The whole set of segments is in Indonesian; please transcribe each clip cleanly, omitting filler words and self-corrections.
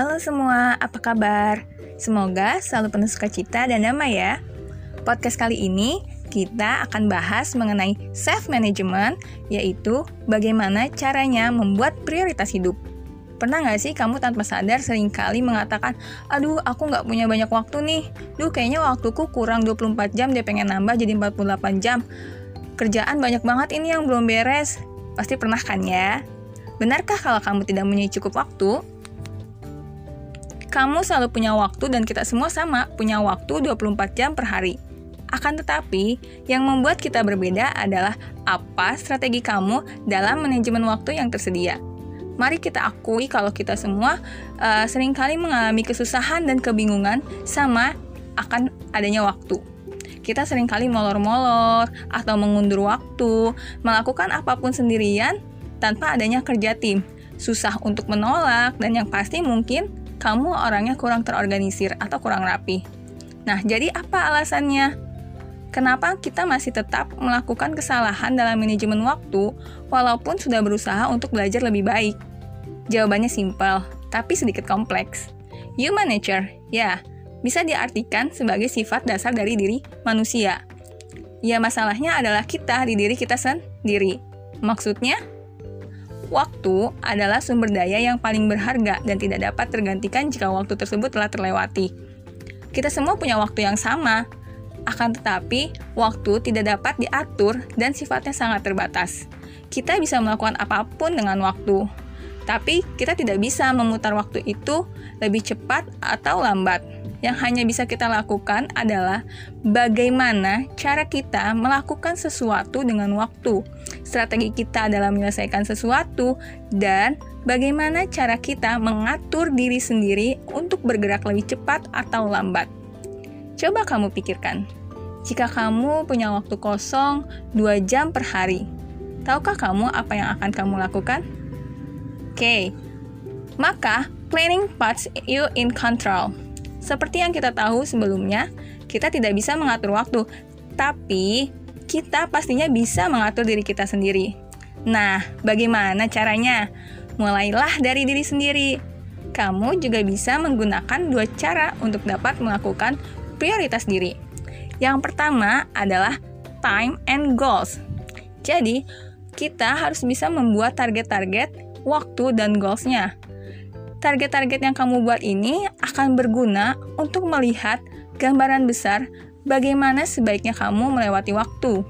Halo semua, apa kabar? Semoga selalu penuh sukacita dan damai ya. Podcast kali ini kita akan bahas mengenai self-management, yaitu bagaimana caranya membuat prioritas hidup. Pernah nggak sih kamu tanpa sadar seringkali mengatakan, aduh aku nggak punya banyak waktu nih, duh kayaknya waktuku kurang 24 jam dia pengen nambah jadi 48 jam. Kerjaan banyak banget ini yang belum beres. Pasti pernah kan ya? Benarkah kalau kamu tidak punya cukup waktu? Kamu selalu punya waktu dan kita semua sama punya waktu 24 jam per hari. Akan tetapi, yang membuat kita berbeda adalah apa strategi kamu dalam manajemen waktu yang tersedia. Mari kita akui kalau kita semua seringkali mengalami kesusahan dan kebingungan sama akan adanya waktu. Kita seringkali molor-molor atau mengundur waktu, melakukan apapun sendirian tanpa adanya kerja tim. Susah untuk menolak dan yang pasti mungkin kamu orangnya kurang terorganisir atau kurang rapi. Nah, jadi apa alasannya? Kenapa kita masih tetap melakukan kesalahan dalam manajemen waktu walaupun sudah berusaha untuk belajar lebih baik? Jawabannya simpel, tapi sedikit kompleks. Human nature, ya, bisa diartikan sebagai sifat dasar dari diri manusia. Ya, masalahnya adalah kita di diri kita sendiri. Maksudnya? Waktu adalah sumber daya yang paling berharga dan tidak dapat tergantikan jika waktu tersebut telah terlewati. Kita semua punya waktu yang sama, akan tetapi waktu tidak dapat diatur dan sifatnya sangat terbatas. Kita bisa melakukan apapun dengan waktu, tapi kita tidak bisa memutar waktu itu lebih cepat atau lambat. Yang hanya bisa kita lakukan adalah bagaimana cara kita melakukan sesuatu dengan waktu. Strategi kita dalam menyelesaikan sesuatu, dan bagaimana cara kita mengatur diri sendiri untuk bergerak lebih cepat atau lambat. Coba kamu pikirkan, jika kamu punya waktu kosong 2 jam per hari, tahukah kamu apa yang akan kamu lakukan? Oke, maka planning puts you in control. Seperti yang kita tahu sebelumnya, kita tidak bisa mengatur waktu, tapi kita pastinya bisa mengatur diri kita sendiri. Nah, bagaimana caranya? Mulailah dari diri sendiri. Kamu juga bisa menggunakan 2 cara untuk dapat melakukan prioritas diri. Yang pertama adalah time and goals. Jadi, kita harus bisa membuat target-target, waktu, dan goals-nya. Target-target yang kamu buat ini akan berguna untuk melihat gambaran besar bagaimana sebaiknya kamu melewati waktu.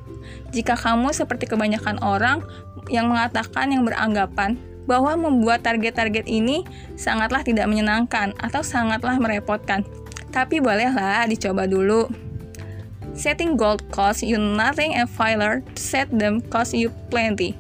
Jika kamu seperti kebanyakan orang yang mengatakan yang beranggapan bahwa membuat target-target ini sangatlah tidak menyenangkan atau sangatlah merepotkan, tapi bolehlah dicoba dulu. Setting goals costs you nothing and failure to set them costs you plenty.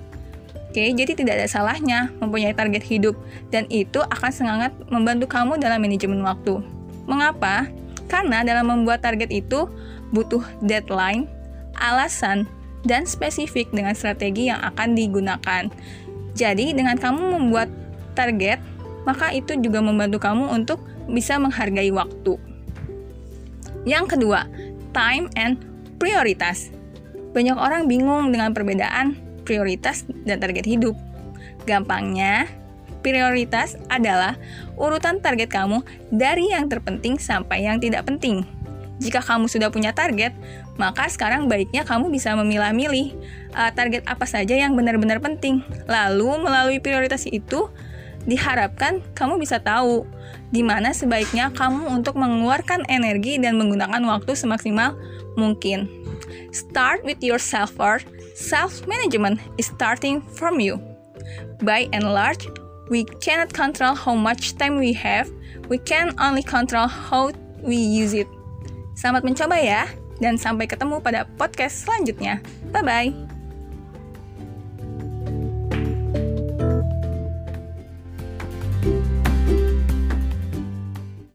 Oke, jadi tidak ada salahnya mempunyai target hidup dan itu akan sangat membantu kamu dalam manajemen waktu. Mengapa? Karena dalam membuat target itu butuh deadline, alasan, dan spesifik dengan strategi yang akan digunakan. Jadi, dengan kamu membuat target, maka itu juga membantu kamu untuk bisa menghargai waktu. Yang kedua, time and prioritas. Banyak orang bingung dengan perbedaan prioritas dan target hidup. Gampangnya, prioritas adalah urutan target kamu dari yang terpenting sampai yang tidak penting. Jika kamu sudah punya target, maka sekarang baiknya kamu bisa memilah-milih target apa saja yang benar-benar penting. Lalu melalui prioritas itu, diharapkan kamu bisa tahu di mana sebaiknya kamu untuk mengeluarkan energi dan menggunakan waktu semaksimal mungkin. Start with yourself first. Self-management is starting from you. By and large, we cannot control how much time we have, we can only control how we use it. Selamat mencoba ya, dan sampai ketemu pada podcast selanjutnya. Bye-bye!